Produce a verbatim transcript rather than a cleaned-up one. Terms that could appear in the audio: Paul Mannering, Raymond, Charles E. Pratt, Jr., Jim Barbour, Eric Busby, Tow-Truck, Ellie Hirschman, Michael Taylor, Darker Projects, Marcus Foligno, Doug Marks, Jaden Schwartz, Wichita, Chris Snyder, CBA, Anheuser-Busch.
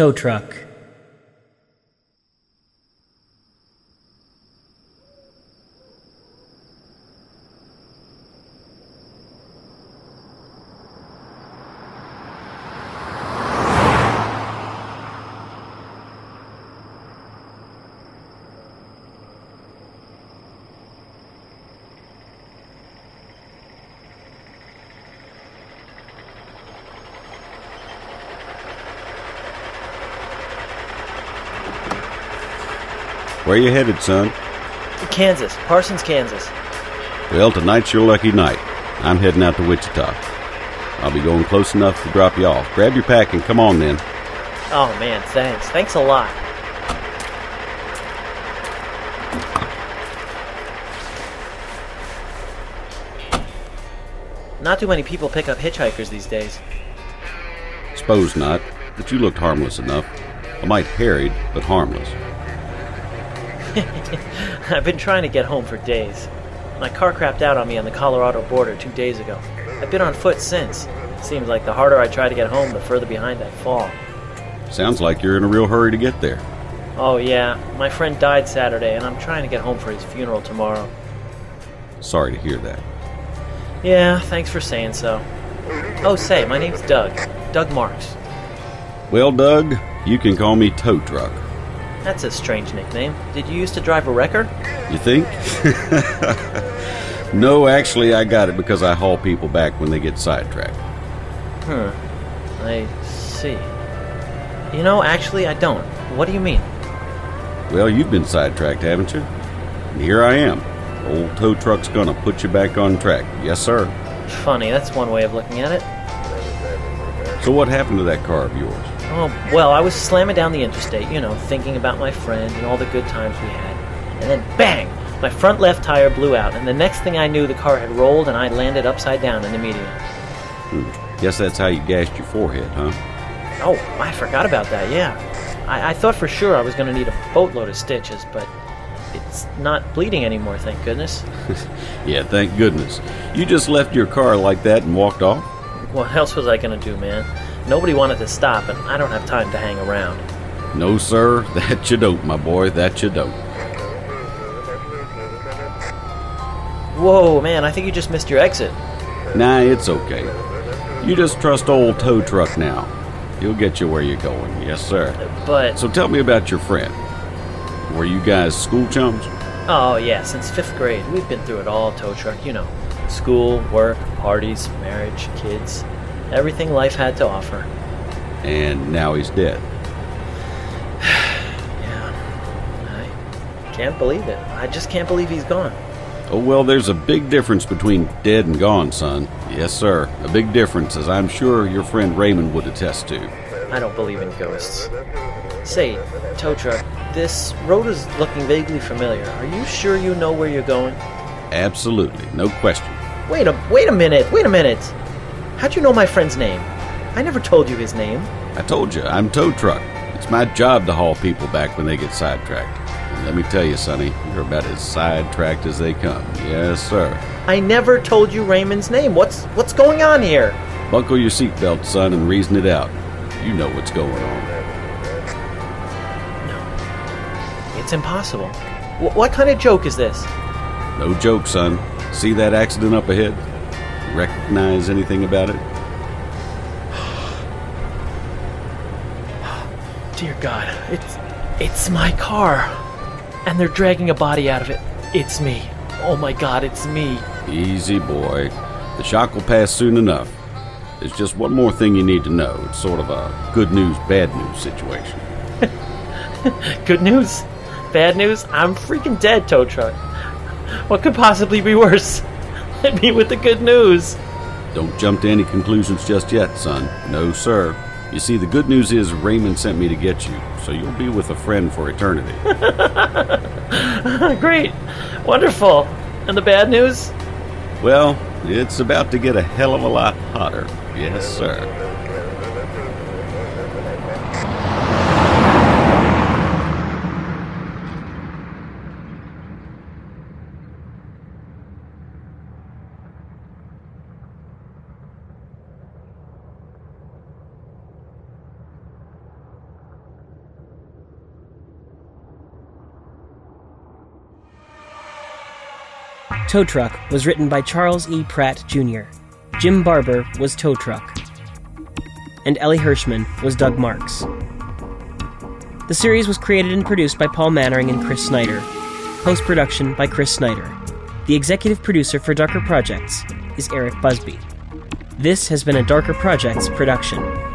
Tow truck. Where you headed, son? Kansas. Parsons, Kansas. Well, tonight's your lucky night. I'm heading out to Wichita. I'll be going close enough to drop you off. Grab your pack and come on, then. Oh, man, thanks. Thanks a lot. Not too many people pick up hitchhikers these days. Suppose not, but you looked harmless enough. I might harried, but harmless. I've been trying to get home for days. My car crapped out on me on the Colorado border two days ago. I've been on foot since. Seems like the harder I try to get home, the further behind I fall. Sounds like you're in a real hurry to get there. Oh, yeah. My friend died Saturday, and I'm trying to get home for his funeral tomorrow. Sorry to hear that. Yeah, thanks for saying so. Oh, say, my name's Doug. Doug Marks. Well, Doug, you can call me Tow Truck. That's a strange nickname. Did you used to drive a wrecker? You think? No, actually, I got it because I haul people back when they get sidetracked. Hmm. I see. You know, actually, I don't. What do you mean? Well, you've been sidetracked, haven't you? And here I am. Old tow truck's gonna put you back on track. Yes, sir. Funny, that's one way of looking at it. So what happened to that car of yours? Oh, well, I was slamming down the interstate, you know, thinking about my friend and all the good times we had. And then, bang! My front left tire blew out, and the next thing I knew, the car had rolled, and I landed upside down in the median. Hmm. Guess that's how you gashed your forehead, huh? Oh, I forgot about that, yeah. I, I thought for sure I was going to need a boatload of stitches, but it's not bleeding anymore, thank goodness. Yeah, thank goodness. You just left your car like that and walked off? What else was I going to do, man? Nobody wanted to stop, and I don't have time to hang around. No, sir. That you don't, my boy. That you don't. Whoa, man, I think you just missed your exit. Nah, it's okay. You just trust old tow truck now. He'll get you where you're going. Yes, sir. But... So tell me about your friend. Were you guys school chums? Oh, yeah, since fifth grade. We've been through it all, tow truck, you know. School, work, parties, marriage, kids... Everything life had to offer. And now he's dead. Yeah. I can't believe it. I just can't believe he's gone. Oh, well, there's a big difference between dead and gone, son. Yes, sir. A big difference, as I'm sure your friend Raymond would attest to. I don't believe in ghosts. Say, Tow Truck, this road is looking vaguely familiar. Are you sure you know where you're going? Absolutely. No question. Wait a, wait a minute. Wait a minute. How'd you know my friend's name? I never told you his name. I told you, I'm Tow Truck. It's my job to haul people back when they get sidetracked. And let me tell you, Sonny, you're about as sidetracked as they come. Yes, sir. I never told you Raymond's name. What's what's going on here? Buckle your seatbelt, son, and reason it out. You know what's going on. No. It's impossible. W- what kind of joke is this? No joke, son. See that accident up ahead? Recognize anything about it? Dear God, it's it's my car, and they're dragging a body out of it. It's me. Oh my God, it's me. Easy, boy. The shock will pass soon enough. There's just one more thing you need to know. It's sort of a good news, bad news situation. Good news? Bad news? I'm freaking dead, Tow Truck. What could possibly be worse? Hit me with the good news. Don't jump to any conclusions just yet, son. No, sir. You see, the good news is Raymond sent me to get you, so you'll be with a friend for eternity. Great. Wonderful. And the bad news? Well, it's about to get a hell of a lot hotter. Yes, sir. Tow Truck was written by Charles E. Pratt, Junior Jim Barbour was Tow Truck. And Ellie Hirschman was Doug Marks. The series was created and produced by Paul Mannering and Chris Snyder. Post-production by Chris Snyder. The executive producer for Darker Projects is Eric Busby. This has been a Darker Projects production.